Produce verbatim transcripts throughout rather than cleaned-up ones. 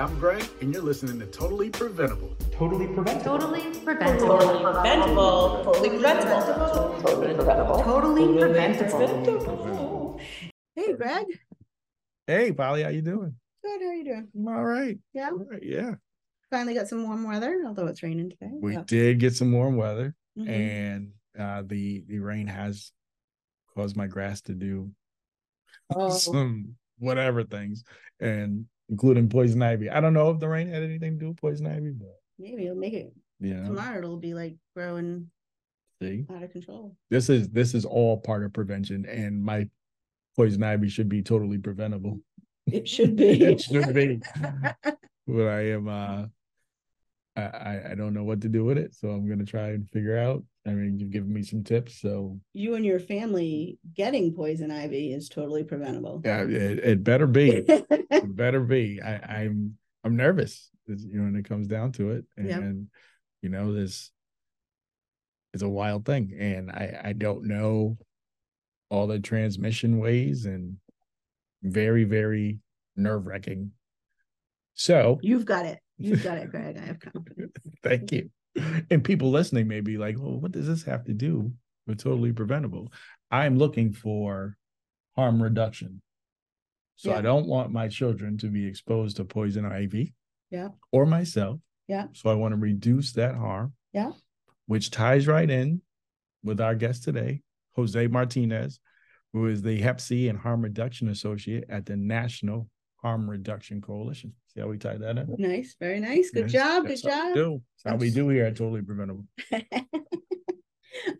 I'm Greg, and you're listening to Totally Preventable. Totally preventable. Totally preventable. Totally preventable. Totally preventable. Totally preventable. Totally preventable. Hey, Greg. Hey, Polly. How you doing? Good. How are you doing? I'm all right. Yeah. All right, yeah. Finally got some warm weather, although it's raining today. We yeah. did get some warm weather, mm-hmm. and uh, the the rain has caused my grass to do oh. some whatever things, and including poison ivy. I don't know if the rain had anything to do with poison ivy, but maybe it'll make it. Yeah, tomorrow it'll be like growing See? out of control. This is this is all part of prevention, and my poison ivy should be totally preventable. It should be. It should be. But I am. Uh, I I don't know what to do with it, so I'm gonna try and figure out. I mean, you've given me some tips, so you and your family getting poison ivy is totally preventable. Yeah, it, it better be. It better be. I, I'm I'm nervous, you know, when it comes down to it, and, yeah. and you know, this is a wild thing, and I I don't know all the transmission ways, and very very nerve wracking. So you've got it. You've got it, Greg. I have confidence. Thank you. And people listening may be like, well, what does this have to do with totally preventable? I'm looking for harm reduction. So yeah. I don't want my children to be exposed to poison ivy yeah. or myself. Yeah. So I want to reduce that harm. Yeah. Which ties right in with our guest today, Jose Martinez, who is the Hep C and Harm Reduction Associate at the National Harm Reduction Coalition. See how we tied that in? Nice. Very nice. Good nice. job. That's good job. Do. That's how we do here at Totally Preventable.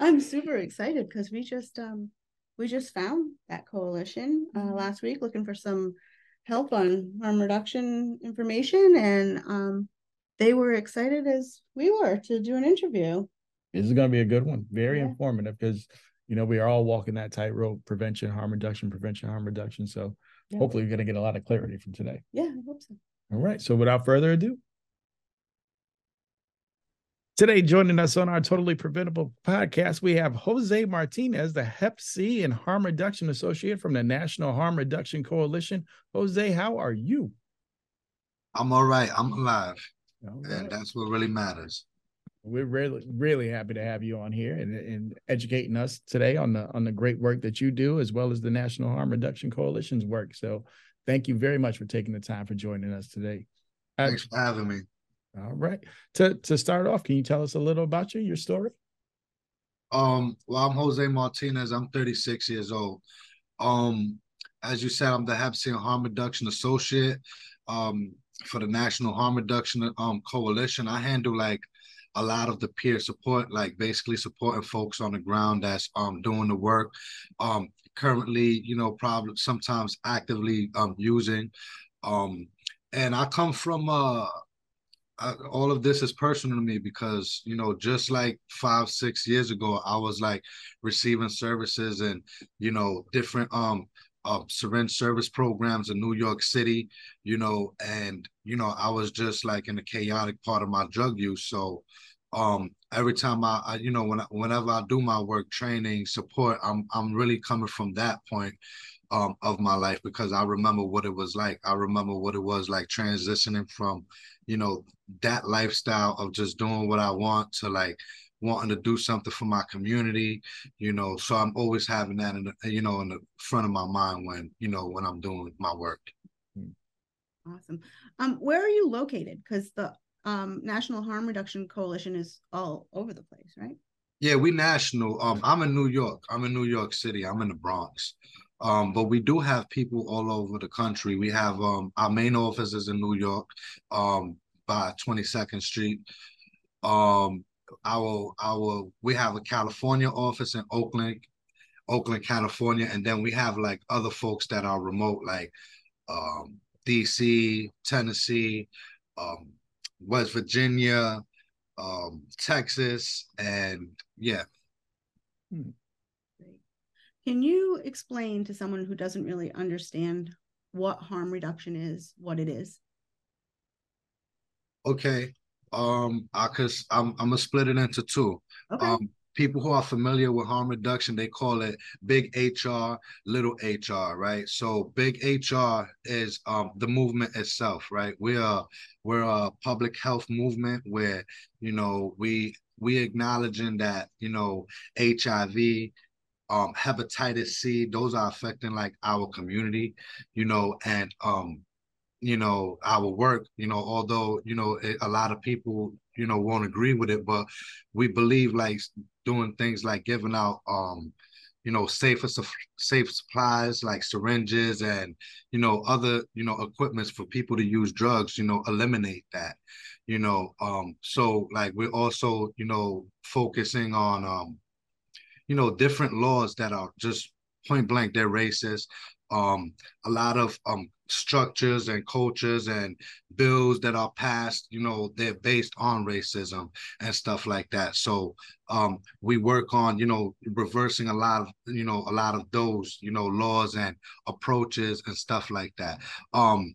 I'm super excited because we just um we just found that coalition uh, last week, looking for some help on harm reduction information, and um they were excited as we were to do an interview. This is going to be a good one. Very yeah. informative because, you know, we are all walking that tightrope: prevention, harm reduction, prevention, harm reduction. So yeah. hopefully we're going to get a lot of clarity from today. Yeah, I hope so. All right. So without further ado, today joining us on our Totally Preventable podcast, we have Jose Martinez, the Hep C and Harm Reduction Associate from the National Harm Reduction Coalition. Jose, how are you? I'm all right. I'm alive. All right. And that's what really matters. We're really, really happy to have you on here and, and educating us today on the on the great work that you do, as well as the National Harm Reduction Coalition's work. So thank you very much for taking the time for joining us today. Thanks for having me. All right. To to start off, can you tell us a little about you, your story? Um, well, I'm Jose Martinez. I'm thirty-six years old. Um, as you said, I'm the Hep C and Harm Reduction Associate um, for the National Harm Reduction um, Coalition. I handle like a lot of the peer support, like basically supporting folks on the ground that's um doing the work. Um, currently, you know, probably sometimes actively um, using. Um, and I come from, uh, I, all of this is personal to me because, you know, just like five, six years ago, I was like receiving services and, you know, different um uh, syringe service programs in New York City, you know, and, you know, I was just like in the chaotic part of my drug use. So, um, every time I, I you know, when I, whenever I do my work, training, support, I'm I'm really coming from that point um, of my life because I remember what it was like. I remember what it was like transitioning from, you know, that lifestyle of just doing what I want to like wanting to do something for my community, you know. So I'm always having that, in the, you know, in the front of my mind when, you know, when I'm doing my work. Awesome. Um, where are you located? Because the um National Harm Reduction Coalition is all over the place, right? Yeah, we national. Um, I'm in New York. I'm in New York City. I'm in the Bronx. Um, but we do have people all over the country. We have um our main office is in New York, um, by twenty-second Street. Um, our our we have a California office in Oakland, Oakland, California, and then we have like other folks that are remote, like um D C, Tennessee, um, West Virginia, um, Texas, and yeah. Hmm. Can you explain to someone who doesn't really understand what harm reduction is, what it is? Okay. Um, I could, I'm, I'm going to split it into two. Okay. Um, people who are familiar with harm reduction, they call it big H R, little H R, right? So big H R is um, the movement itself, right? We are, we're a public health movement where, you know, we, we acknowledging that, you know, H I V, um, hepatitis C, those are affecting like our community, you know, and, um, you know, our work, you know, although, you know, it, a lot of people, you know, won't agree with it, but we believe like doing things like giving out, um, you know, safer, safe supplies like syringes and, you know, other, you know, equipments for people to use drugs, you know, eliminate that, you know. Um, so like we're also, you know, focusing on, um, you know, different laws that are just point blank, they're racist. Um, a lot of um, structures and cultures and bills that are passed, you know, they're based on racism and stuff like that. So um, we work on, you know, reversing a lot of, you know, a lot of those, you know, laws and approaches and stuff like that. Um,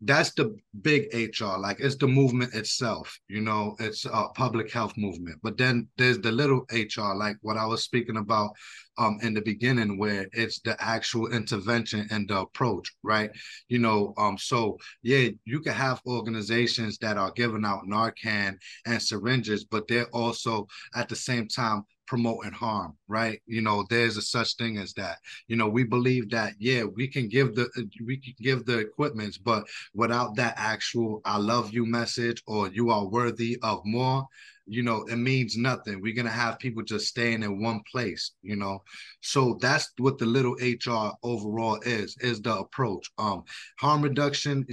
that's the big H R, like it's the movement itself, you know, it's a public health movement. But then there's the little H R, like what I was speaking about um, in the beginning, where it's the actual intervention and the approach, right? You know, um, so yeah, you can have organizations that are giving out Narcan and syringes, but they're also at the same time promoting harm, right? You know, there's a such thing as that. You know, we believe that, yeah, we can give the, we can give the equipments, but without that actual, I love you message, or you are worthy of more, you know, it means nothing. We're going to have people just staying in one place, you know? So that's what the little H R overall is, is the approach. Um, harm reduction,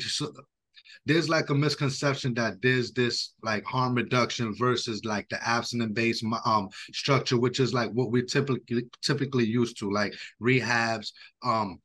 there's like a misconception that there's this like harm reduction versus like the abstinence-based um structure, which is like what we typically typically used to, like rehabs, um,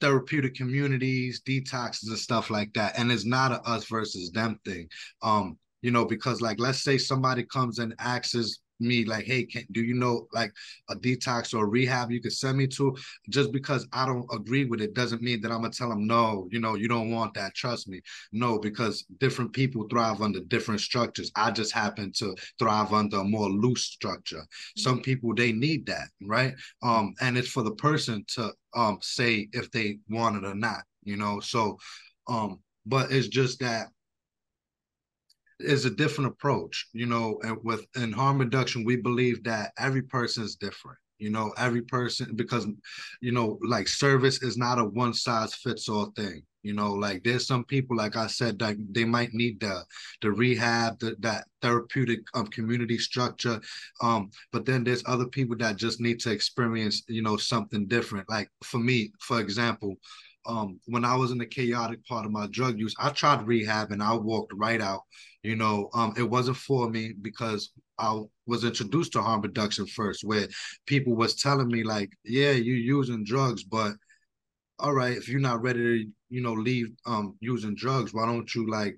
therapeutic communities, detoxes and stuff like that. And it's not a us versus them thing, um, you know, because like let's say somebody comes and asks me like, hey, can, do you know like a detox or a rehab you could send me to? Just because I don't agree with it doesn't mean that I'm gonna tell them no, you know, you don't want that, trust me. No, because different people thrive under different structures. I just happen to thrive under a more loose structure. Mm-hmm. Some people, they need that, right? Um, and it's for the person to um say if they want it or not, you know. So um, but it's just that is a different approach, you know, and with in harm reduction, we believe that every person is different, you know, every person, because, you know, like service is not a one size fits all thing, you know, like there's some people, like I said, like they might need the, the rehab, the, that therapeutic um, community structure, um, but then there's other people that just need to experience, you know, something different. Like for me, for example, Um, when I was in the chaotic part of my drug use, I tried rehab and I walked right out, you know. Um, it wasn't for me because I was introduced to harm reduction first, where people was telling me like, yeah, you're using drugs, but all right, if you're not ready to, you know, leave um, using drugs, why don't you like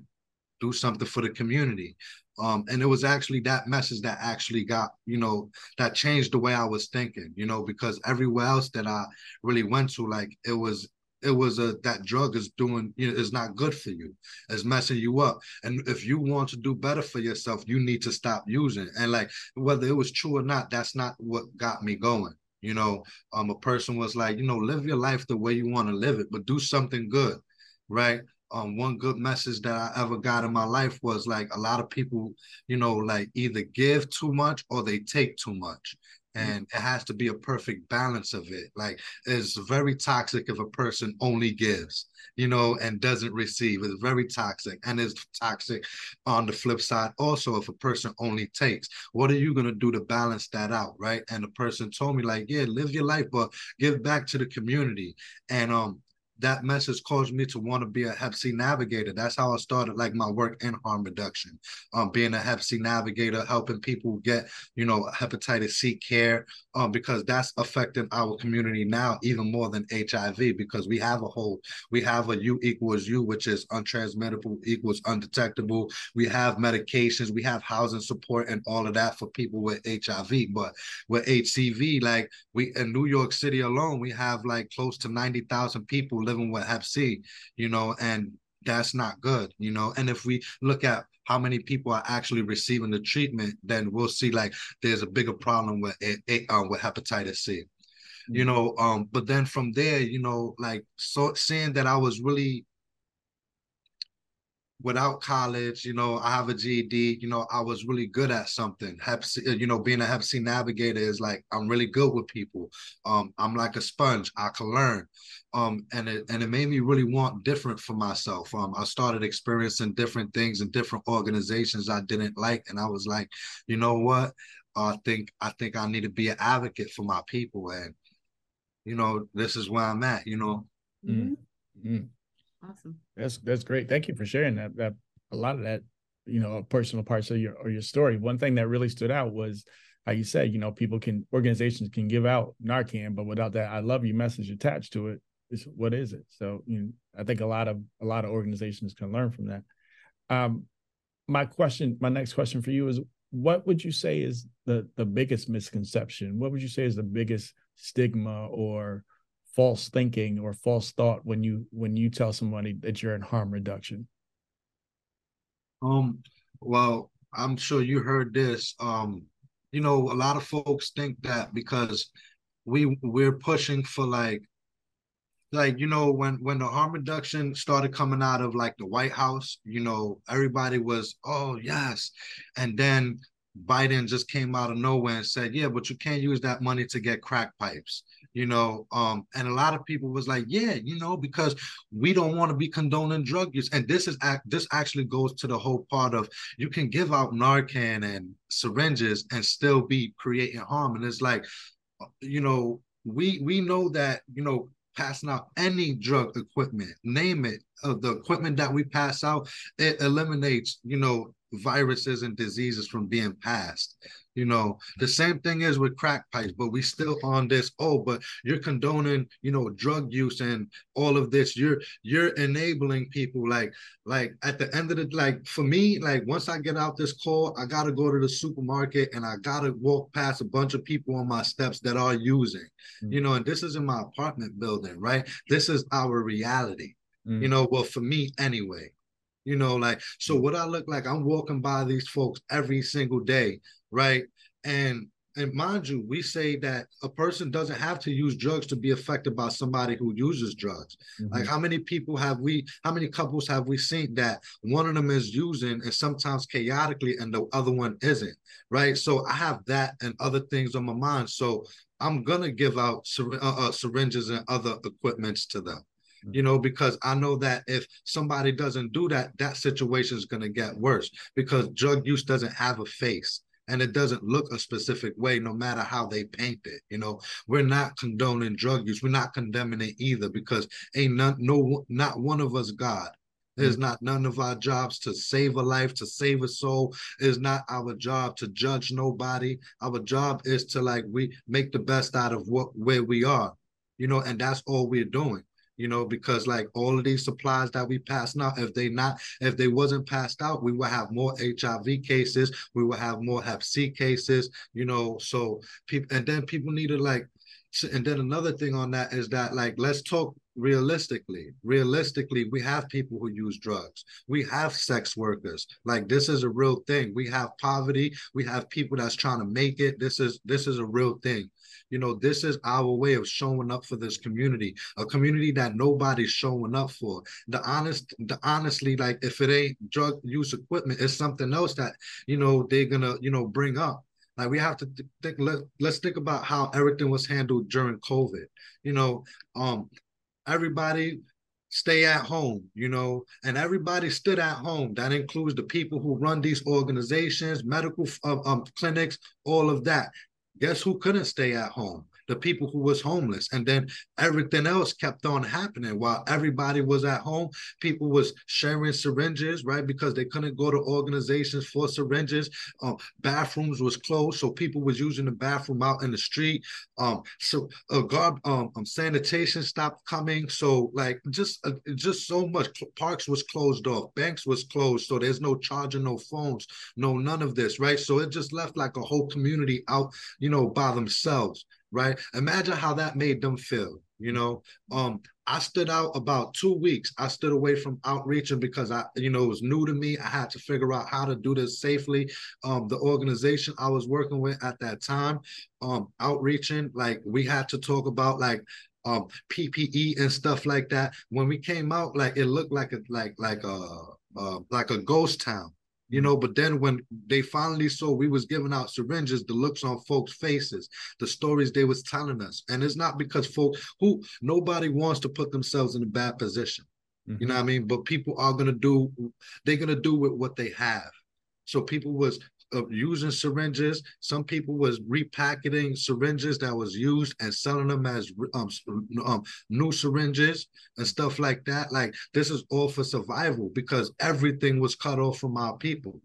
do something for the community? Um, and it was actually that message that actually got, you know, that changed the way I was thinking, you know, because everywhere else that I really went to, like it was, it was a, that drug is doing, you know, is not good for you. It's messing you up. And if you want to do better for yourself, you need to stop using. And like, whether it was true or not, that's not what got me going. You know, um, a person was like, you know, live your life the way you want to live it, but do something good, right? Um, one good message that I ever got in my life was like, a lot of people, you know, like either give too much or they take too much. And it has to be a perfect balance of it. Like it's very toxic if a person only gives, you know, and doesn't receive. It's very toxic. And it's toxic on the flip side also if a person only takes. What are you going to do to balance that out, right? And the person told me like, yeah, live your life, but give back to the community. And um, that message caused me to want to be a Hep C navigator. That's how I started like my work in harm reduction, um, being a Hep C navigator, helping people get, you know, hepatitis C care, um, because that's affecting our community now even more than H I V, because we have a whole, we have a U equals U, which is untransmittable equals undetectable. We have medications, we have housing support and all of that for people with H I V, but with H C V, like we, in New York City alone, we have like close to ninety thousand people living with Hep C, you know, and that's not good, you know? And if we look at how many people are actually receiving the treatment, then we'll see like there's a bigger problem with it, it, um, with hepatitis C, mm-hmm. you know? Um, but then from there, you know, like so seeing that I was really without college, you know, I have a G E D, you know, I was really good at something. Hep C, you know, being a Hep C navigator is like, I'm really good with people. Um, I'm like a sponge, I can learn. Um, and it, and it made me really want different for myself. Um, I started experiencing different things and different organizations I didn't like. And I was like, you know what? I think, I think I need to be an advocate for my people. And, you know, this is where I'm at, you know? Mm-hmm. Mm-hmm. Awesome. That's that's great. Thank you for sharing that. That a lot of that, you know, personal parts of your or your story. One thing that really stood out was how you said, you know, people can organizations can give out Narcan, but without that "I love you" message attached to it, is what is it? So, you know, I think a lot of a lot of organizations can learn from that. Um, my question, my next question for you is, what would you say is the the biggest misconception? What would you say is the biggest stigma or false thinking or false thought when you when you tell somebody that you're in harm reduction? Um, well, I'm sure you heard this. Um, you know, a lot of folks think that because we we're pushing for like, like, you know, when when the harm reduction started coming out of like the White House, you know, everybody was, oh yes. And then Biden just came out of nowhere and said, yeah, but you can't use that money to get crack pipes. You know, um, and a lot of people was like, yeah, you know, because we don't want to be condoning drug use. And this is this actually goes to the whole part of you can give out Narcan and syringes and still be creating harm. And it's like, you know, we we know that, you know, passing out any drug equipment, name it, uh, the equipment that we pass out, it eliminates, you know, viruses and diseases from being passed. You know, the same thing is with crack pipes, but we still on this, oh, but you're condoning, you know, drug use and all of this. You're you're enabling people. Like, like at the end of the, like for me, like once I get out this call, I gotta go to the supermarket and I gotta walk past a bunch of people on my steps that are using, mm-hmm. you know, and this is in my apartment building, right? This is our reality, mm-hmm. you know, well, for me anyway. You know, like, so what I look like, I'm walking by these folks every single day, right? And and mind you, we say that a person doesn't have to use drugs to be affected by somebody who uses drugs. Mm-hmm. Like how many people have we, how many couples have we seen that one of them is using and sometimes chaotically and the other one isn't, right? So I have that and other things on my mind. So I'm going to give out syr- uh, uh, syringes and other equipments to them. You know, because I know that if somebody doesn't do that, that situation is going to get worse because drug use doesn't have a face and it doesn't look a specific way, no matter how they paint it. You know, we're not condoning drug use. We're not condemning it either because ain't none, no, not one of us God. It's not none of our jobs to save a life, to save a soul. It's not our job to judge nobody. Our job is to like, we make the best out of what where we are, you know, and that's all we're doing. You know, because like all of these supplies that we pass now, if they not, if they wasn't passed out, we would have more H I V cases. We would have more Hep C cases, you know, so people, and then people need to like, and then another thing on that is that like, let's talk realistically, realistically, we have people who use drugs. We have sex workers. Like this is a real thing. We have poverty. We have people that's trying to make it. This is, this is a real thing. You know, this is our way of showing up for this community, a community that nobody's showing up for. The honest, the honestly, like if it ain't drug use equipment, it's something else that, you know, they're going to, you know, bring up. Like we have to th- think, let, let's think about how everything was handled during COVID. You know, um, everybody stay at home, you know, and everybody stood at home. That includes the people who run these organizations, medical uh, um, clinics, all of that. Guess who couldn't stay at home? The people who was homeless. And then everything else kept on happening while everybody was at home. People was sharing syringes, right? Because they couldn't go to organizations for syringes. Um, bathrooms was closed. So people was using the bathroom out in the street. Um, so uh, garb, um, um, sanitation stopped coming. So like just, uh, just so much. Parks was closed off. Banks was closed. So there's no charger, no phones, no none of this, right? So it just left like a whole community out, you know, by themselves. right? Imagine how that made them feel, you know? Um, I stood out about two weeks. I stood away from outreach, and because I, you know, it was new to me. I had to figure out how to do this safely. Um, the organization I was working with at that time, um, outreaching, like we had to talk about like um, P P E and stuff like that. When we came out, like it looked like a like like a uh, like a ghost town. You know, but then when they finally saw we was giving out syringes, the looks on folks' faces, the stories they was telling us. And it's not because folks who, nobody wants to put themselves in a bad position. Mm-hmm. You know what I mean? But people are going to do, they're going to do with what they have. So people was uh, using syringes. Some people was repacketing syringes that was used and selling them as um, um, new syringes and stuff like that. Like, this is all for survival because everything was cut off from our people.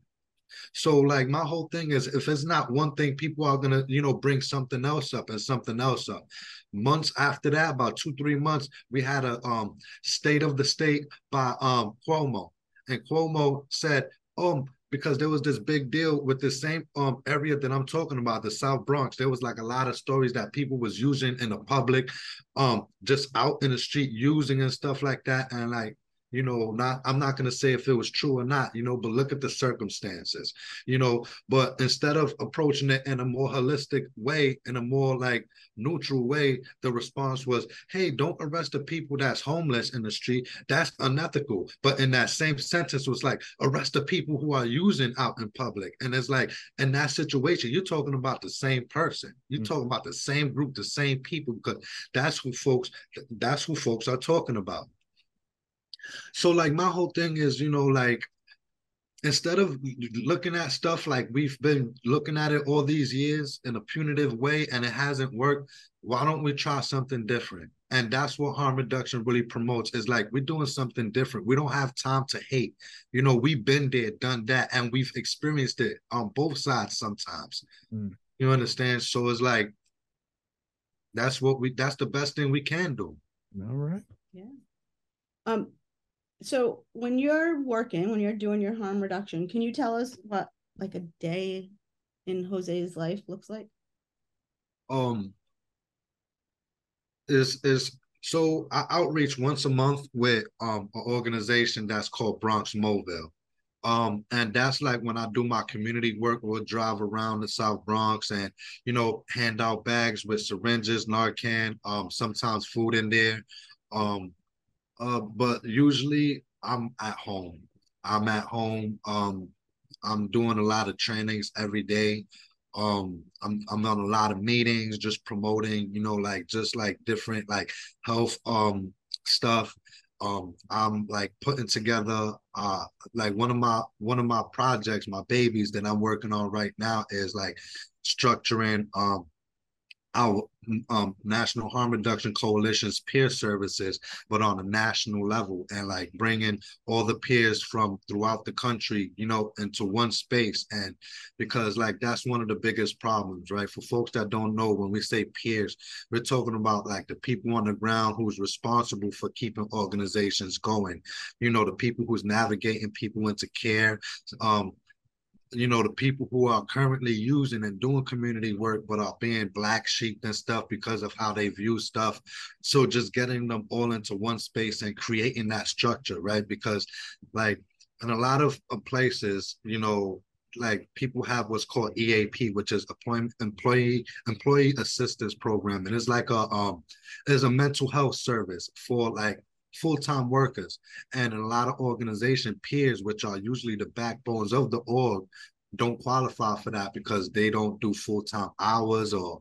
So like my whole thing is, if it's not one thing, people are going to, you know, bring something else up and something else up. Months after that, about two, three months, we had a um, state of the state by um, Cuomo. And Cuomo said, oh, because there was this big deal with the same um area that I'm talking about, the South Bronx. There was like a lot of stories that people was using in the public, um, just out in the street using and stuff like that. And like, you know, not I'm not gonna say if it was true or not, you know, but look at the circumstances, you know. But instead of approaching it in a more holistic way, in a more like neutral way, the response was, hey, don't arrest the people that's homeless in the street. That's unethical. But in that same sentence was like, arrest the people who are using out in public. And it's like, in that situation, you're talking about the same person. You're mm-hmm. talking about the same group, the same people, because that's who folks, that's who folks are talking about. So like my whole thing is, you know, like instead of looking at stuff like we've been looking at it all these years in a punitive way and it hasn't worked, why don't we try something different? And that's what harm reduction really promotes, is like we're doing something different. We don't have time to hate. You know, we've been there, done that, and we've experienced it on both sides sometimes. Mm. You understand? So it's like that's what we that's the best thing we can do. All right. Yeah. Um So when you're working, when you're doing your harm reduction, can you tell us what like a day in Jose's life looks like? Um, is is so I outreach once a month with um an organization that's called Bronx Mobile. Um, and that's like when I do my community work, we'll drive around the South Bronx and, you know, hand out bags with syringes, Narcan, um, sometimes food in there. Um Uh, but usually I'm at home. I'm at home. Um, I'm doing a lot of trainings every day. Um, I'm I'm on a lot of meetings, just promoting, you know, like just like different like health um stuff. Um, I'm like putting together uh like one of my one of my projects, my babies that I'm working on right now is like structuring um. our um, National Harm Reduction Coalition's peer services, but on a national level, and like bringing all the peers from throughout the country, you know, into one space. And because like, that's one of the biggest problems, right? For folks that don't know, when we say peers, we're talking about like the people on the ground who's responsible for keeping organizations going. You know, the people who's navigating people into care, um, you know, the people who are currently using and doing community work, but are being black sheep and stuff because of how they view stuff. So just getting them all into one space and creating that structure, right? Because like in a lot of places, you know, like people have what's called E A P, which is employment employee employee assistance program. And it's like a, um, it's a mental health service for like full-time workers, and a lot of organization peers, which are usually the backbones of the org, don't qualify for that because they don't do full-time hours or,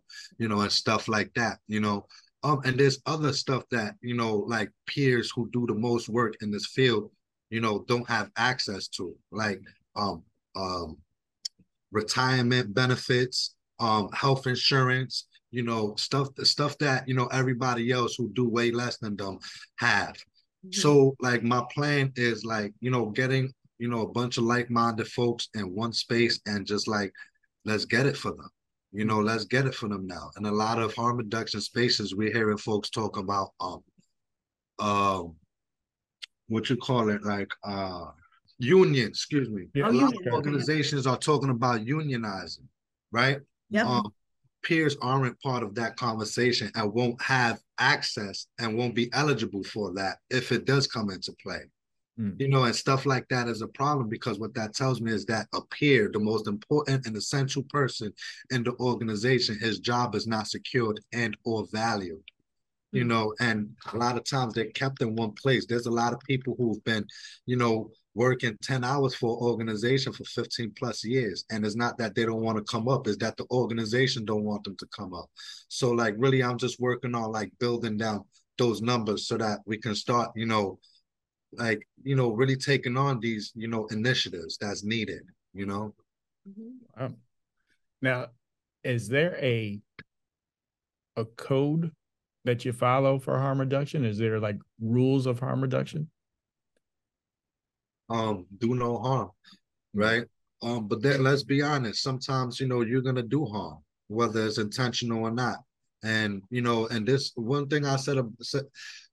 you know, and stuff like that, you know. Um, and there's other stuff that, you know, like peers who do the most work in this field, you know, don't have access to, like um, um, retirement benefits, um, health insurance, you know, stuff, stuff that, you know, everybody else who do way less than them have. Mm-hmm. So like my plan is like, you know, getting, you know, a bunch of like-minded folks in one space and just like, let's get it for them. You know, let's get it for them now. And a lot of harm reduction spaces, we're hearing folks talk about, um, um, what you call it, like, uh, union, excuse me. Yeah, a lot of organizations are talking about unionizing, right? Yeah. Um, peers aren't part of that conversation and won't have access and won't be eligible for that if it does come into play. Mm. You know, and stuff like that is a problem, because what that tells me is that a peer, the most important and essential person in the organization, his job is not secured and or valued. You know, and a lot of times they're kept in one place. There's a lot of people who've been, you know, working ten hours for an organization for fifteen plus years. And it's not that they don't want to come up, it's that the organization don't want them to come up. So like, really, I'm just working on like building down those numbers so that we can start, you know, like, you know, really taking on these, you know, initiatives that's needed, you know? Wow. Now, is there a, a code that you follow for harm reduction? Is there like rules of harm reduction? Um, do no harm, right? Um, but then let's be honest. Sometimes, you know, you're gonna do harm, whether it's intentional or not. And you know, and this one thing I said, said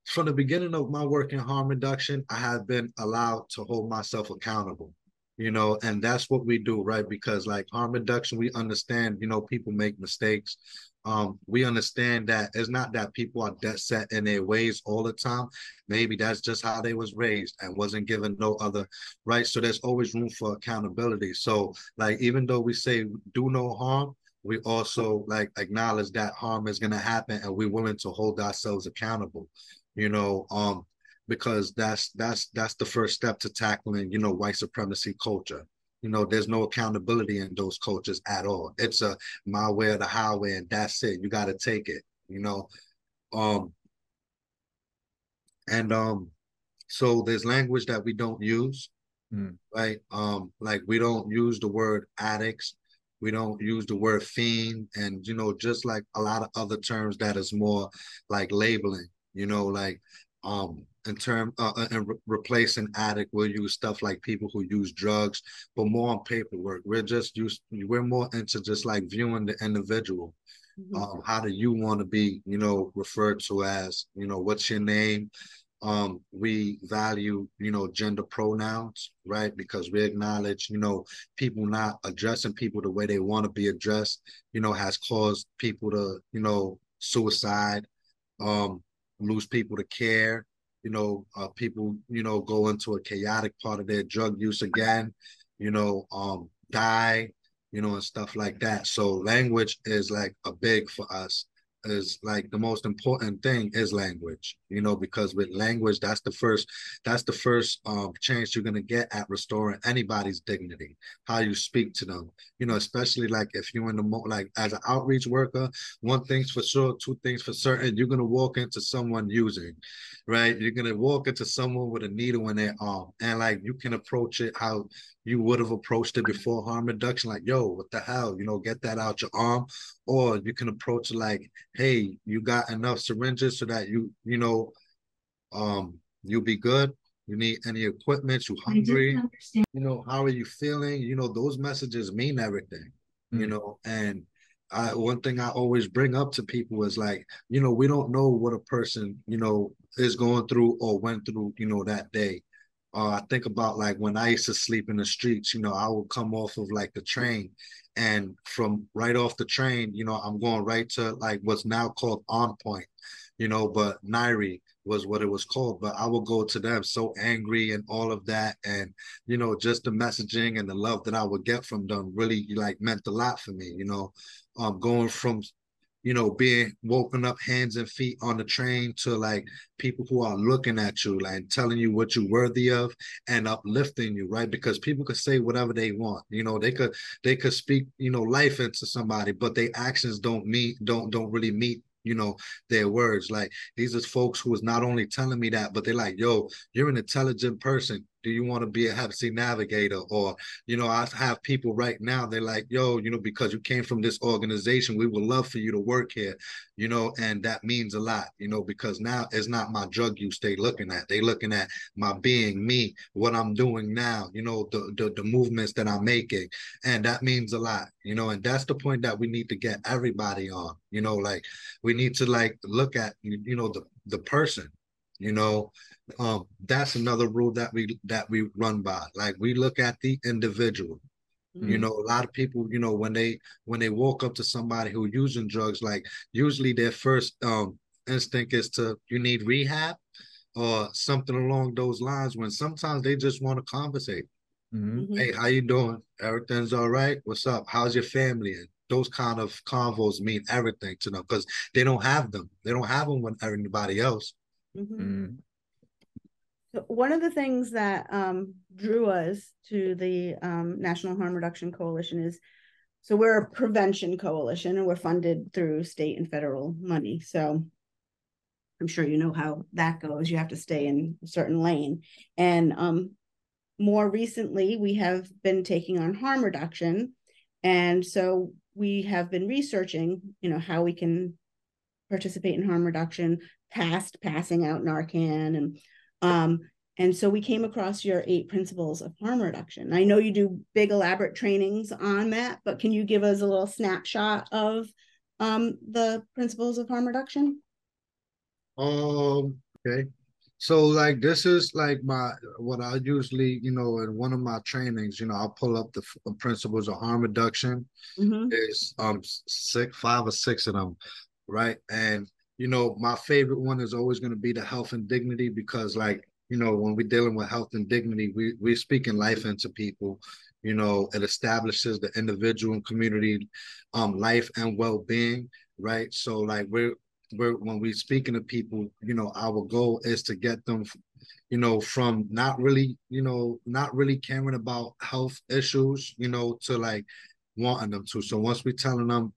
from the beginning of my work in harm reduction, I have been allowed to hold myself accountable. You know, and that's what we do, right? Because like harm reduction, we understand, you know, people make mistakes. Um, we understand that it's not that people are dead set in their ways all the time. Maybe that's just how they was raised and wasn't given no other, right? So there's always room for accountability. So like, even though we say do no harm, we also like acknowledge that harm is going to happen and we're willing to hold ourselves accountable, you know, um, because that's, that's, that's the first step to tackling, you know, white supremacy culture. You know, there's no accountability in those cultures at all. It's a my way or the highway, and that's it. You got to take it, you know. Um, and um, so there's language that we don't use, mm. right? Um, like we don't use the word addicts. We don't use the word fiend, and, you know, just like a lot of other terms that is more like labeling, you know, like um. In term uh, and re replacing addict, we'll use stuff like people who use drugs, but more on paperwork. We're just used, we're more into just like viewing the individual. Mm-hmm. Um, how do you want to be, you know, referred to as? You know, what's your name? Um, we value, you know, gender pronouns, right? Because we acknowledge, you know, people not addressing people the way they want to be addressed, you know, has caused people to, you know, suicide, um, lose people to care. You know, uh, people, you know, go into a chaotic part of their drug use again, you know, um, die, you know, and stuff like that. So language is like a big for us, is like the most important thing is language, you know, because with language, that's the first, that's the first um, chance you're going to get at restoring anybody's dignity, how you speak to them, you know, especially like if you're in the, mo like as an outreach worker, one thing's for sure, two things for certain, you're going to walk into someone using, right? You're going to walk into someone with a needle in their arm, and like you can approach it how you would have approached it before harm reduction, like, yo, what the hell, you know, get that out your arm. Or you can approach it like, hey, you got enough syringes so that you, you know, um, you'll be good. You need any equipment, you hungry, you know, how are you feeling? You know, those messages mean everything, mm-hmm. you know, and I, one thing I always bring up to people is like, you know, we don't know what a person, you know, is going through or went through, you know, that day. Uh, I think about like when I used to sleep in the streets, you know, I would come off of like the train, and from right off the train, you know, I'm going right to like what's now called On Point, you know, but Nairi was what it was called. But I would go to them so angry and all of that. And, you know, just the messaging and the love that I would get from them really like meant a lot for me, you know, um, going from, you know, being woken up hands and feet on the train to like people who are looking at you, like telling you what you're worthy of and uplifting you, right? Because people could say whatever they want, you know, they could, they could speak, you know, life into somebody, but their actions don't meet, don't, don't really meet, you know, their words. Like these are folks who is not only telling me that, but they're like, yo, you're an intelligent person. Do you want to be a Hep C navigator? Or, you know, I have people right now, they're like, yo, you know, because you came from this organization, we would love for you to work here, you know, and that means a lot, you know, because now it's not my drug use they looking at. They looking at my being, me, what I'm doing now, you know, the, the, the movements that I'm making. And that means a lot, you know, and that's the point that we need to get everybody on, you know, like we need to like look at, you know, the, the person, you know. Um, that's another rule that we that we run by. Like we look at the individual, Mm. You know, a lot of people, you know, when they when they walk up to somebody who using drugs, like usually their first um, instinct is to, you need rehab or something along those lines, when sometimes they just want to conversate. Mm-hmm. Hey, how you doing? Everything's all right? What's up? How's your family? And those kind of convos mean everything to them because they don't have them. They don't have them with anybody else. Mm-hmm. Mm. One of the things that um, drew us to the um, National Harm Reduction Coalition is, so we're a prevention coalition and we're funded through state and federal money. So I'm sure you know how that goes. You have to stay in a certain lane. And um, more recently, we have been taking on harm reduction. And so we have been researching, you know, how we can participate in harm reduction past passing out Narcan and Um, and so we came across your eight principles of harm reduction. I know you do big elaborate trainings on that, but can you give us a little snapshot of um, the principles of harm reduction? Um, okay. So like, this is like my, what I usually, you know, in one of my trainings, you know, I'll pull up the f- principles of harm reduction. Mm-hmm. There's um, six, five or six of them. Right. And you know, my favorite one is always going to be the health and dignity, because like, you know, when we're dealing with health and dignity, we, we're speaking life into people. You know, it establishes the individual and community um, life and well-being, right? So like we're, we're, when we're speaking to people, you know, our goal is to get them, you know, from not really, you know, not really caring about health issues, you know, to like wanting them to. So once we're telling them,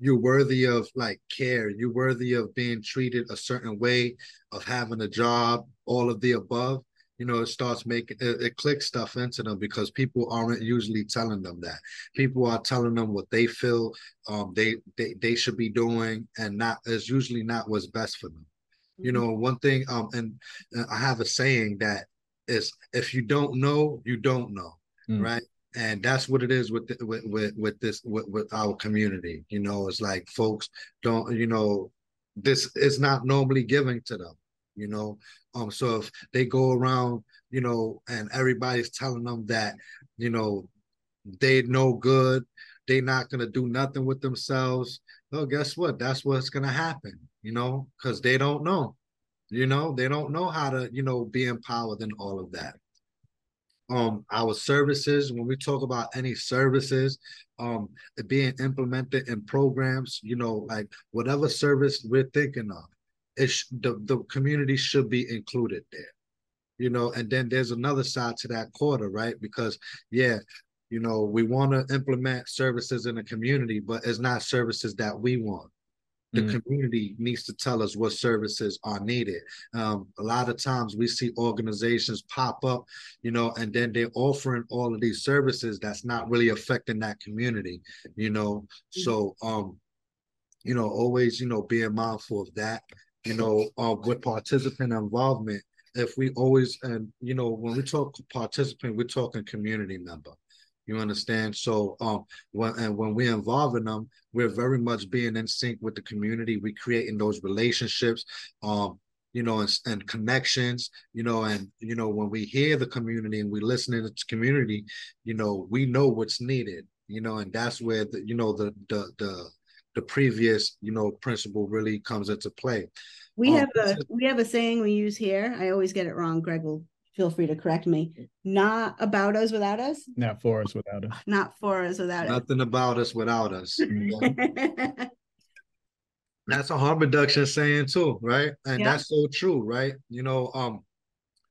you're worthy of like care, you're worthy of being treated a certain way, of having a job, all of the above, you know, it starts making, it, it clicks stuff into them because people aren't usually telling them that. People are telling them what they feel um, they, they they should be doing, and not, is usually not what's best for them. Mm-hmm. You know, one thing, um, and I have a saying that is, if you don't know, you don't know, mm. right? And that's what it is with the, with, with with this with, with our community. You know, it's like folks don't, you know, this is not normally given to them. You know, um, so if they go around, you know, and everybody's telling them that, you know, they no good, they're not gonna do nothing with themselves. Well, guess what? That's what's gonna happen. You know, because they don't know. You know, they don't know how to, you know, be empowered and all of that. Um, our services, when we talk about any services, um, being implemented in programs, you know, like whatever service we're thinking of, it sh- the, the community should be included there, you know, and then there's another side to that quarter, right? Because, yeah, you know, we want to implement services in the community, but it's not services that we want. The mm-hmm. community needs to tell us what services are needed. Um, a lot of times we see organizations pop up, you know, and then they're offering all of these services that's not really affecting that community, you know. Mm-hmm. So, um, you know, always, you know, being mindful of that, you know, uh, with participant involvement. If we always, and, you know, when we talk participant, we're talking community member. You understand? So um, when, and when we're involving them, we're very much being in sync with the community. We're creating those relationships, um, you know, and, and connections, you know, and, you know, when we hear the community and we listen to the community, you know, we know what's needed, you know, and that's where, the, you know, the, the, the, the previous, you know, principle really comes into play. We um, have a, we have a saying we use here. I always get it wrong. Greg will feel free to correct me. Not about us without us. Not for us without us. Not for us without us. Nothing about us without us. You know? That's a harm reduction saying too, right? And yeah. That's so true, right? You know, um,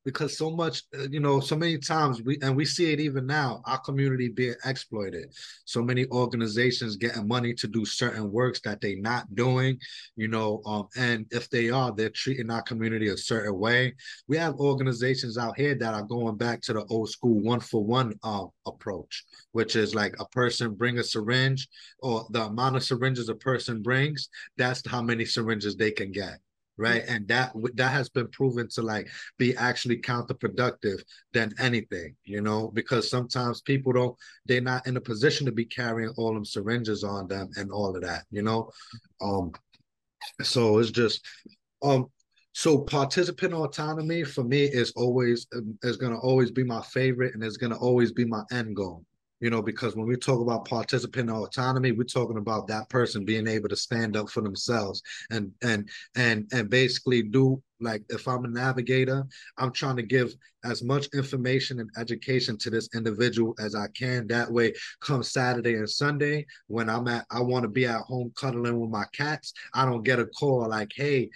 because so much, you know, so many times we, and we see it even now, our community being exploited. So many organizations getting money to do certain works that they're not doing, you know, um, and if they are, they're treating our community a certain way. We have organizations out here that are going back to the old school one-for-one um, approach, which is like a person bring a syringe, or the amount of syringes a person brings, that's how many syringes they can get. Right. And that that has been proven to like be actually counterproductive than anything, you know, because sometimes people don't, they're not in a position to be carrying all them syringes on them and all of that, you know. Um, so it's just um so participant autonomy for me is always is going to always be my favorite, and it's going to always be my end goal. you know, because when we talk about participant autonomy, we're talking about that person being able to stand up for themselves and and and and basically do, like, if I'm a navigator, I'm trying to give as much information and education to this individual as I can. That way, come Saturday and Sunday, when I'm at, I want to be at home cuddling with my cats, I don't get a call like, hey,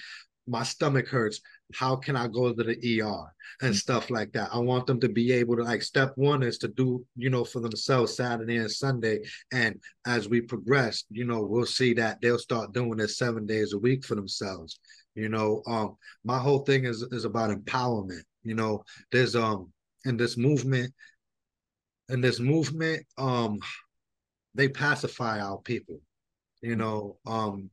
my stomach hurts, how can I go to the E R and stuff like that. I want them to be able to, like, step one is to do, you know, for themselves Saturday and Sunday. And as we progress, you know, we'll see that they'll start doing this seven days a week for themselves. You know, um, my whole thing is, is about empowerment. You know, there's, um, in this movement, in this movement, um, they pacify our people, you know, um,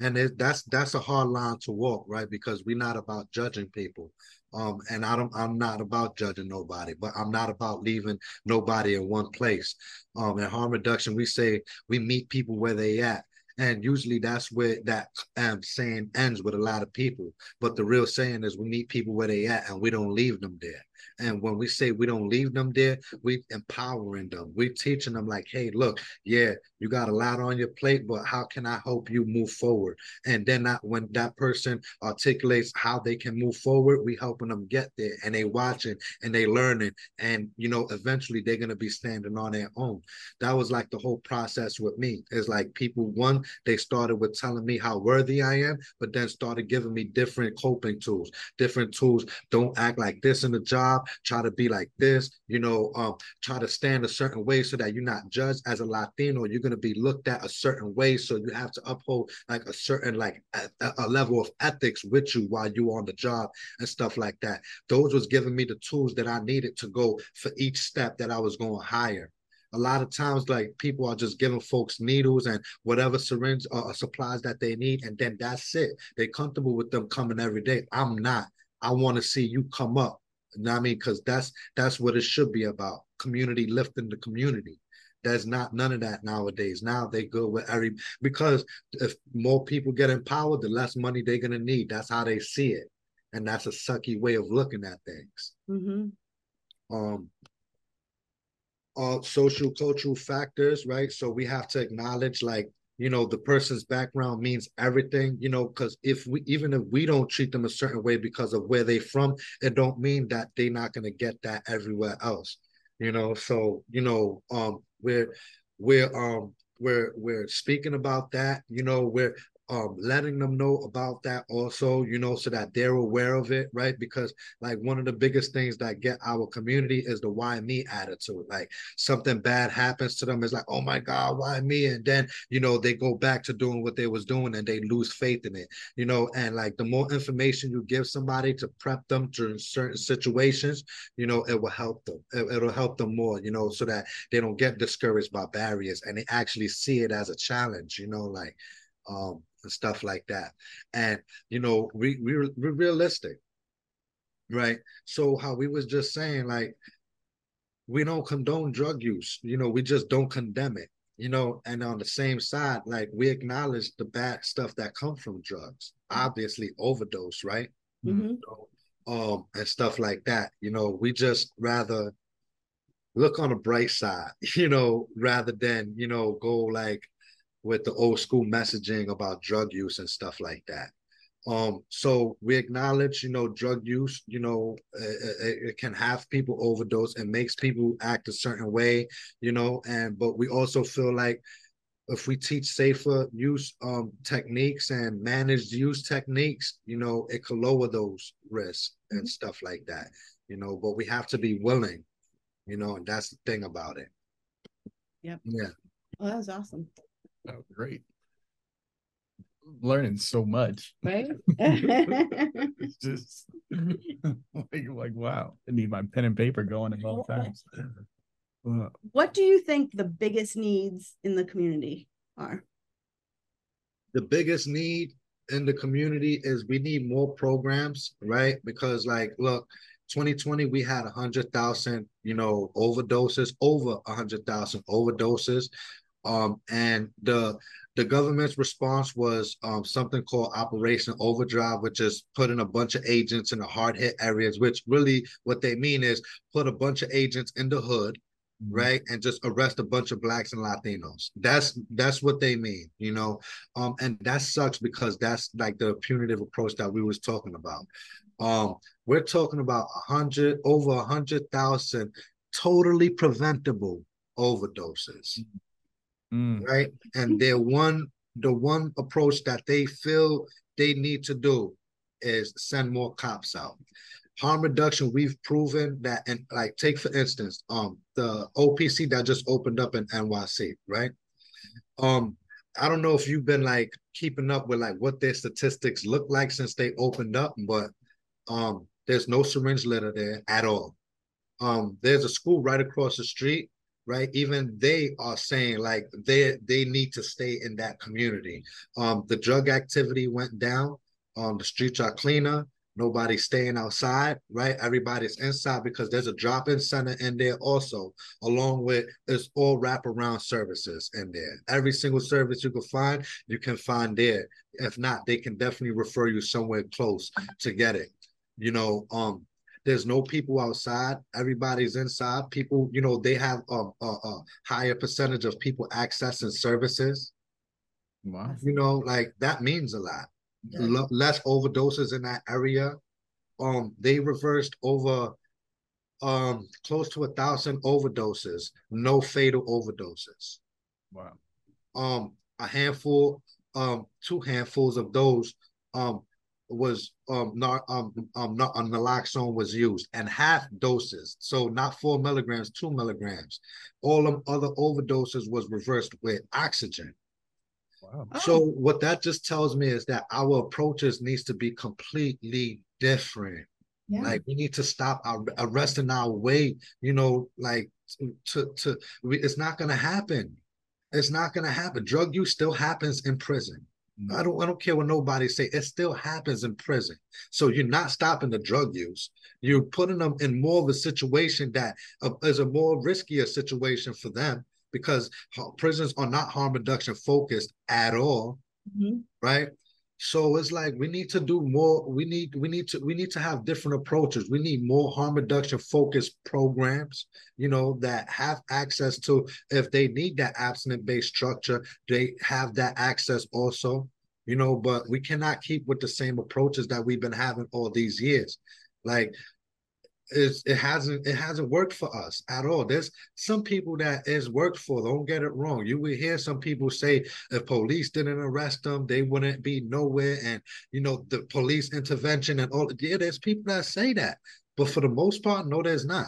and it, that's that's a hard line to walk, right? Because we're not about judging people, um, and I don't, I'm not about judging nobody, but I'm not about leaving nobody in one place. Um, in harm reduction, we say we meet people where they at, and usually that's where that um, saying ends with a lot of people. But the real saying is we meet people where they at, and we don't leave them there. And when we say we don't leave them there, we empowering them. We teaching them like, hey, look, yeah, you got a lot on your plate, but how can I help you move forward? And then that, when that person articulates how they can move forward, we helping them get there, and they watching and they learning. And, you know, eventually they're going to be standing on their own. That was like the whole process with me. It's like people, one, they started with telling me how worthy I am, but then started giving me different coping tools, different tools. Don't act like this in the job. Try to be like this, you know, um, try to stand a certain way so that you're not judged. As a Latino, you're going to be looked at a certain way, so you have to uphold like a certain, like a, a level of ethics with you while you're on the job and stuff like that. Those was giving me the tools that I needed to go for each step that I was going higher. A lot of times, like, people are just giving folks needles and whatever syringe or supplies that they need, and then that's it. They're comfortable with them coming every day. I'm not. I want to see you come up. You know what I mean? Because that's that's what it should be about. Community, lifting the community. There's not none of that nowadays. Now they go with every, because if more people get empowered, the less money they're going to need. That's how they see it. And that's a sucky way of looking at things. Mm-hmm. Um. Uh, social, cultural factors, right? So we have to acknowledge, like, you know, the person's background means everything, you know, because if we, even if we don't treat them a certain way because of where they're from, it don't mean that they're not going to get that everywhere else, you know? So, you know, um, we're, we're, um, we're, we're speaking about that, you know, we're, um, letting them know about that also, you know, so that they're aware of it, right? Because, like, one of the biggest things that get our community is the why me attitude. Like, something bad happens to them, it's like, oh my God, why me? And then, you know, they go back to doing what they was doing and they lose faith in it, you know? And, like, the more information you give somebody to prep them during certain situations, you know, it will help them. It, it'll help them more, you know, so that they don't get discouraged by barriers and they actually see it as a challenge, you know, like, um, and stuff like that. And, you know, we, we, we're realistic, right? So how we was just saying, like, we don't condone drug use, you know, we just don't condemn it, you know. And on the same side, like, we acknowledge the bad stuff that comes from drugs, obviously overdose, right? Mm-hmm. You know, um, and stuff like that, you know, we just rather look on the bright side, you know, rather than, you know, go like, with the old school messaging about drug use and stuff like that. Um, so we acknowledge, you know, drug use, you know, it, it can have people overdose and makes people act a certain way, you know, and, but we also feel like if we teach safer use um, techniques and managed use techniques, you know, it could lower those risks and stuff like that, you know, but we have to be willing, you know, and that's the thing about it. Yep. Yeah. Well, that was awesome. Oh, great. Learning so much. Right? It's just like, like, wow, I need my pen and paper going at all times. What do you think the biggest needs in the community are? The biggest need in the community is we need more programs, right? Because, like, look, twenty twenty, we had one hundred thousand, you know, overdoses, over one hundred thousand overdoses. Um, and the the government's response was um, something called Operation Overdrive, which is putting a bunch of agents in the hard hit areas, which really what they mean is put a bunch of agents in the hood, right? And just arrest a bunch of Blacks and Latinos. That's that's what they mean, you know? Um, and that sucks because that's like the punitive approach that we was talking about. Um, we're talking about a hundred, over a hundred thousand totally preventable overdoses, mm. right? And they're one, the one approach that they feel they need to do is send more cops out. Harm reduction, we've proven that, and like take for instance, um, the O P C that just opened up in N Y C, right? Um, I don't know if you've been like keeping up with like what their statistics look like since they opened up, but um, there's no syringe litter there at all. Um, there's a school right across the street, right? Even they are saying like they they need to stay in that community. Um, the drug activity went down. Um, the streets are cleaner. Nobody's staying outside, right? Everybody's inside because there's a drop-in center in there also, along with it's all wraparound services in there. Every single service you can find, you can find there. If not, they can definitely refer you somewhere close to get it. You know, um, there's no people outside. Everybody's inside. People, you know, they have a, a, a higher percentage of people accessing services. Wow. You know, like that means a lot. Yeah. Less overdoses in that area. Um, they reversed over um close to a thousand overdoses, no fatal overdoses. Wow. Um, a handful, um, two handfuls of those um was um not um um not um, naloxone was used, and half doses, so not four milligrams, two milligrams. All them other overdoses was reversed with oxygen. Wow. So what that just tells me is that our approaches needs to be completely different. Yeah. Like we need to stop our arresting our way, you know, like to, to, we, it's not going to happen. It's not going to happen. Drug use still happens in prison. Mm-hmm. I don't, I don't care what nobody say. It still happens in prison. So you're not stopping the drug use. You're putting them in more of a situation that uh, is a more riskier situation for them, because prisons are not harm reduction focused at all, mm-hmm. right? So it's like we need to do more. We need we need to we need to have different approaches. We need more harm reduction focused programs, you know, that have access to, if they need that abstinence based structure, they have that access also, you know. But we cannot keep with the same approaches that we've been having all these years, like. It's, it hasn't it hasn't worked for us at all. There's some people that it's worked for. Don't get it wrong. You will hear some people say if police didn't arrest them, they wouldn't be nowhere. And you know, the police intervention and all. Yeah, there's people that say that, but for the most part, no, there's not.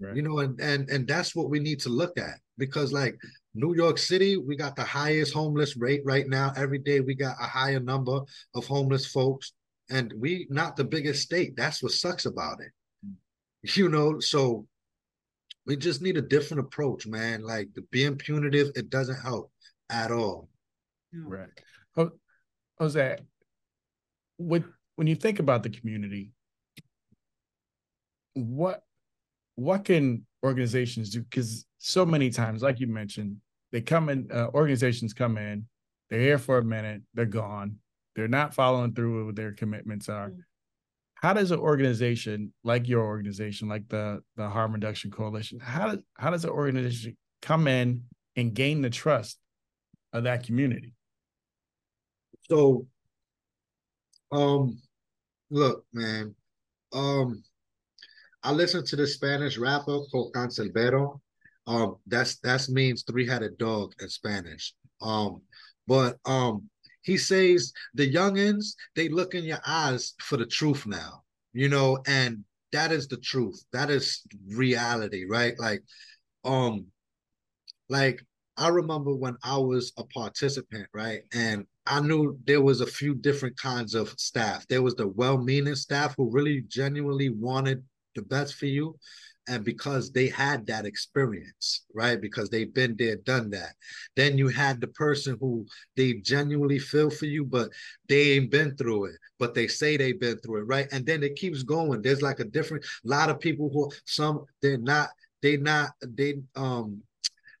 Right. You know, and and and that's what we need to look at, because like New York City, we got the highest homeless rate right now. Every day we got a higher number of homeless folks, and we not the biggest state. That's what sucks about it. You know, so we just need a different approach, man. Like the being punitive, it doesn't help at all. Right. Oh, Jose, what when you think about the community, what what can organizations do? Because so many times, like you mentioned, they come in, uh, organizations come in, they're here for a minute, they're gone, they're not following through with what their commitments are. Mm-hmm. How does an organization like your organization, like the, the Harm Reduction Coalition, how does how does an organization come in and gain the trust of that community? So, um, look, man, um, I listened to this Spanish rapper called Cancerbero. Um, that's that means three-headed dog in Spanish. Um, but um. He says the youngins, they look in your eyes for the truth now, you know, and that is the truth. That is reality, right? Like, um, like I remember when I was a participant, right? And I knew there was a few different kinds of staff. There was the well-meaning staff who really genuinely wanted the best for you. And because they had that experience, right? Because they've been there, done that. Then you had the person who they genuinely feel for you, but they ain't been through it, but they say they've been through it, right? And then it keeps going. There's like a different, lot of people who, some, they're not, they not, they, um,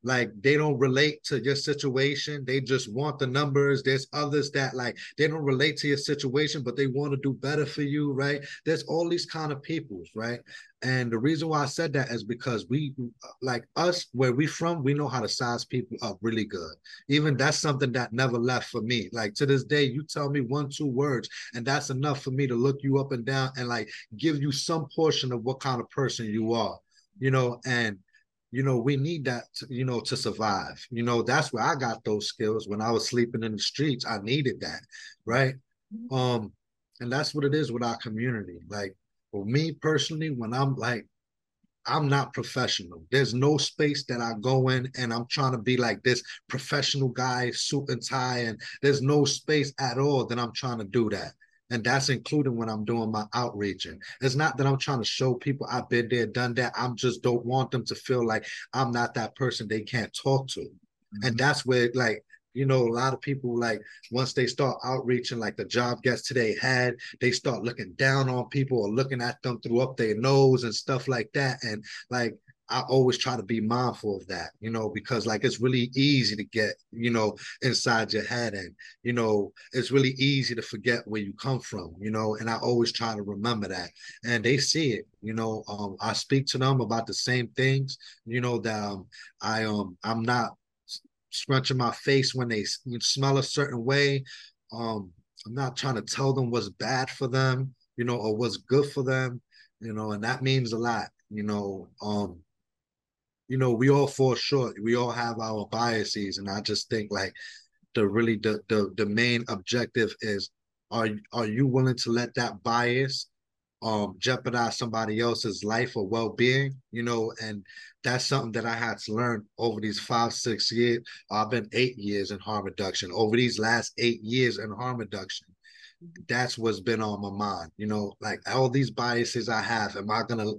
Like, they don't relate to your situation. They just want the numbers. There's others that, like, they don't relate to your situation, but they want to do better for you, right? There's all these kind of peoples, right? And the reason why I said that is because we, like us, where we from, we know how to size people up really good. Even that's something that never left for me. Like, to this day, you tell me one, two words, and that's enough for me to look you up and down and, like, give you some portion of what kind of person you are, you know? And you know, we need that, to, you know, to survive. You know, that's where I got those skills. When I was sleeping in the streets, I needed that, right? Um, and that's what it is with our community. Like, for me personally, when I'm like, I'm not professional. There's no space that I go in and I'm trying to be like this professional guy, suit and tie, and there's no space at all that I'm trying to do that. And that's including when I'm doing my outreach. And it's not that I'm trying to show people I've been there, done that. I just don't want them to feel like I'm not that person they can't talk to. Mm-hmm. And that's where, like, you know, a lot of people, like, once they start outreaching, like the job guests today had, they start looking down on people or looking at them through up their nose and stuff like that. And, like, I always try to be mindful of that, you know, because, like, it's really easy to get, you know, inside your head, and, you know, it's really easy to forget where you come from, you know, and I always try to remember that. And they see it, you know, um, I speak to them about the same things, you know, that um, I, um, I'm not scrunching my face when they smell a certain way. Um, I'm not trying to tell them what's bad for them, you know, or what's good for them, you know, and that means a lot, you know. Um, You know, we all fall short. We all have our biases. And I just think, like, the really the the, the main objective is, are, are you willing to let that bias um, jeopardize somebody else's life or well-being? You know, and that's something that I had to learn over these five, six years. I've been eight years in harm reduction. Over these last eight years in harm reduction, that's what's been on my mind. You know, like, all these biases I have, am I going to,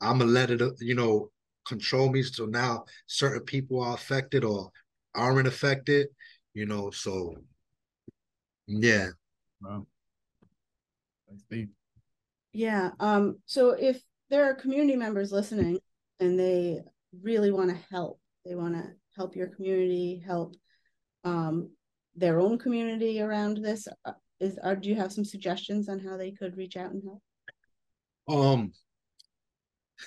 I'm going to let it, you know, control me so now certain people are affected or aren't affected, you know? So, yeah. Wow. Yeah. Um, so if there are community members listening and they really want to help, they want to help your community, help um, their own community around this, is, or do you have some suggestions on how they could reach out and help? Um.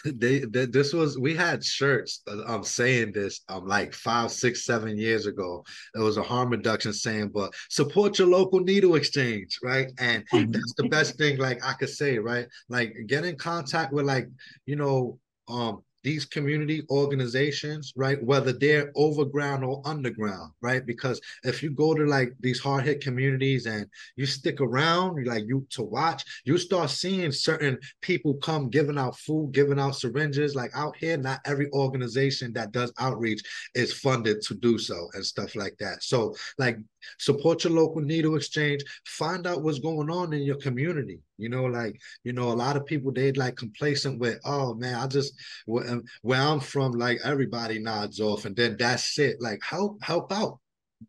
They, they, this was, we had shirts, I'm saying this, um, like five, six, seven years ago. It was a harm reduction saying, but support your local needle exchange, right? And that's the best thing, like, I could say, right? Like, get in contact with, like, you know, um, these community organizations, right? Whether they're overground or underground, right? Because if you go to, like, these hard hit communities and you stick around, like, you to watch, you start seeing certain people come giving out food, giving out syringes. Like, out here, not every organization that does outreach is funded to do so and stuff like that. So, like, support your local needle exchange, find out what's going on in your community. You know, like, you know, a lot of people, they like complacent with, oh man, I just, where, where I'm from, like, everybody nods off and then that's it. Like, help, help out.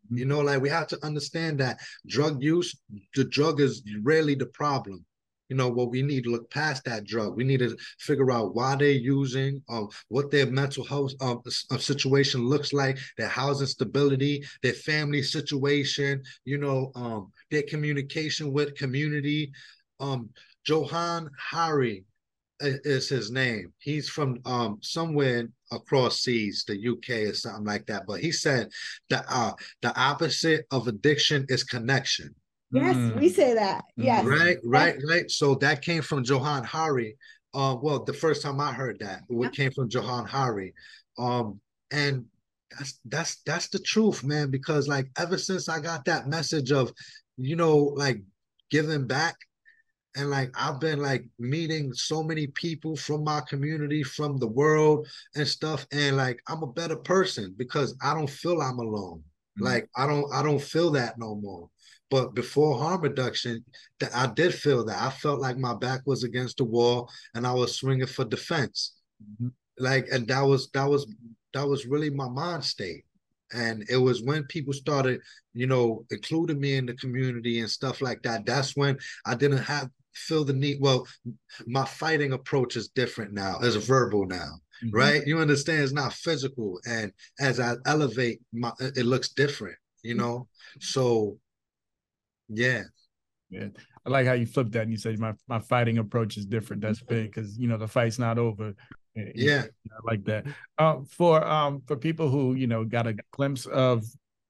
Mm-hmm. You know, like, we have to understand that drug use, the drug is rarely the problem. You know, what we need to look past that drug. We need to figure out why they're using, um, what their mental health um, situation looks like, their housing stability, their family situation, you know, um, their communication with community. Um, Johan Hari is his name. He's from um, somewhere across seas, the U K or something like that. But he said that uh, the opposite of addiction is connection. Yes, mm. we say that. Yes. Right, right, right. So that came from Johan Hari. Uh, well, the first time I heard that, it yep. came from Johan Hari. Um, and that's that's that's the truth, man, because, like, ever since I got that message of, you know, like, giving back, and, like, I've been, like, meeting so many people from my community, from the world and stuff, and, like, I'm a better person because I don't feel I'm alone. Mm-hmm. Like, I don't I don't feel that no more. But before harm reduction, that I did feel that. I felt like my back was against the wall and I was swinging for defense. Mm-hmm. Like, and that was, that was, that was really my mind state. And it was when people started, you know, including me in the community and stuff like that. That's when I didn't have, feel the need. Well, my fighting approach is different now. It's verbal now. mm-hmm. right? You understand, it's not physical. And as I elevate, my, it looks different, you know? So, yeah. Yeah. I like how you flipped that and you said my, my fighting approach is different. That's big because, you know, the fight's not over. Yeah. I like that. Uh, for um for people who, you know, got a glimpse of,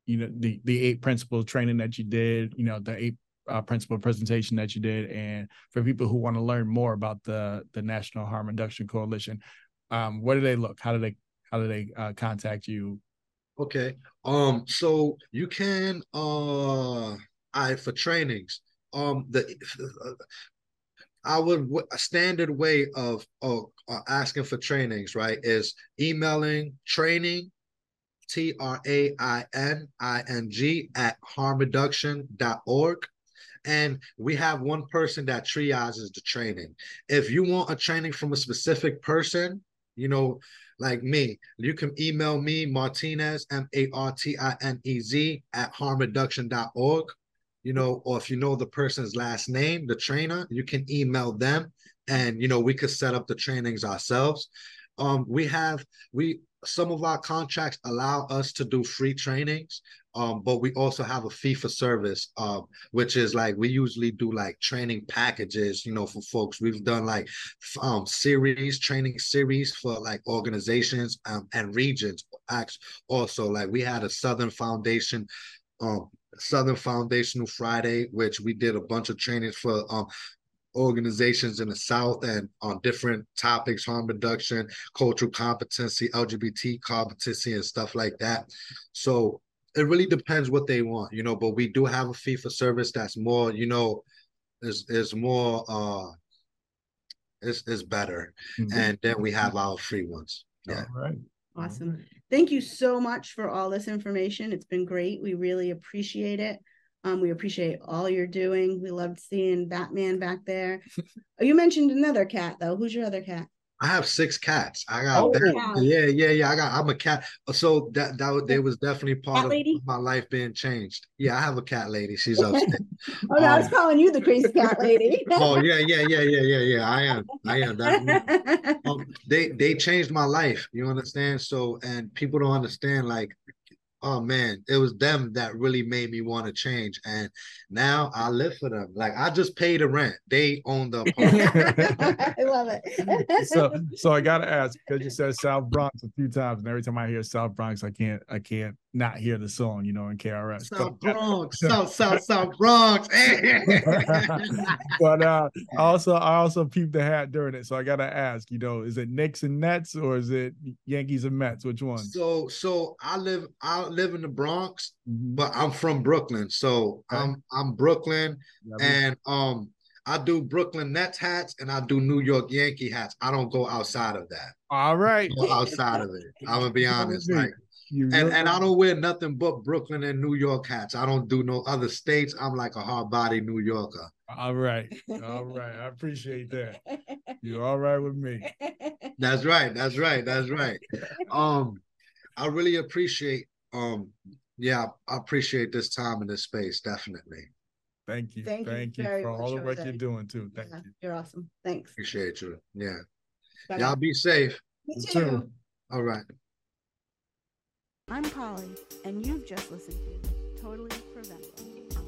you know, the, the eight principle training that you did, you know, the eight uh, principle presentation that you did. And for people who want to learn more about the, the National Harm Reduction Coalition, um, where do they look? How do they how do they uh, contact you? Okay. Um, so you can uh I for trainings. Um, the our a standard way of, of uh, asking for trainings, right, is emailing training, T R A I N I N G at harm reduction dot org, and we have one person that triages the training. If you want a training from a specific person, you know, like me, you can email me Martinez M A R T I N E Z at harm reduction dot org. You know, or if you know the person's last name, the trainer, you can email them and, you know, we could set up the trainings ourselves. Um, we have, we, some of our contracts allow us to do free trainings, um, but we also have a fee for service, um, which is like, we usually do like training packages, you know, for folks. We've done like um, series, training series for like organizations um, and regions. Also, like we had a Southern Foundation um Southern Foundational Friday, which we did a bunch of trainings for um, organizations in the South and on different topics, harm reduction, cultural competency, L G B T competency, and stuff like that. So it really depends what they want, you know, but we do have a fee for service that's more, you know, is, is more, uh, is, is better. Mm-hmm. And then we have our free ones. Yeah. All right. Awesome. Thank you so much for all this information. It's been great. We really appreciate it. Um, we appreciate all you're doing. We loved seeing Batman back there. You mentioned another cat, though. Who's your other cat? I have six cats. I got oh, wow. yeah, yeah, yeah. I got. I'm a cat. So that that they was definitely part cat of lady? my life being changed. Yeah, I have a cat lady. She's upstairs. oh, no, um, I was calling you the crazy cat lady. oh yeah, yeah, yeah, yeah, yeah, yeah. I am. I am. That, um, they they changed my life. You understand? So and people don't understand. Like, oh man, it was them that really made me want to change, and now I live for them. Like I just pay the rent. They own the apartment. I love it. so, so I gotta ask, because you said South Bronx a few times, and every time I hear South Bronx, I can't, I can't not hear the song, you know, in K R S. South Bronx, South, South, South Bronx. But uh, also, I also peeped the hat during it, so I gotta ask, you know, is it Knicks and Nets or is it Yankees and Mets? Which one? So, so I live, I live in the Bronx, but I'm from Brooklyn, so okay. I'm, I'm Brooklyn, yeah, and um. I do Brooklyn Nets hats and I do New York Yankee hats. I don't go outside of that. All right. I don't go outside of it. I'm gonna be honest. Like, and, and I don't wear nothing but Brooklyn and New York hats. I don't do no other states. I'm like a hard-body New Yorker. All right. All right. I appreciate that. You're all right with me. That's right. That's right. That's right. Um, I really appreciate um, yeah, I appreciate this time in this space, definitely. Thank you. Thank, Thank you, you for all the work you're doing, too. Thank yeah, you. You're awesome. Thanks. Appreciate you. Yeah. Y'all be safe. Me too. too. All right. I'm Polly, and you've just listened to Totally Preventable.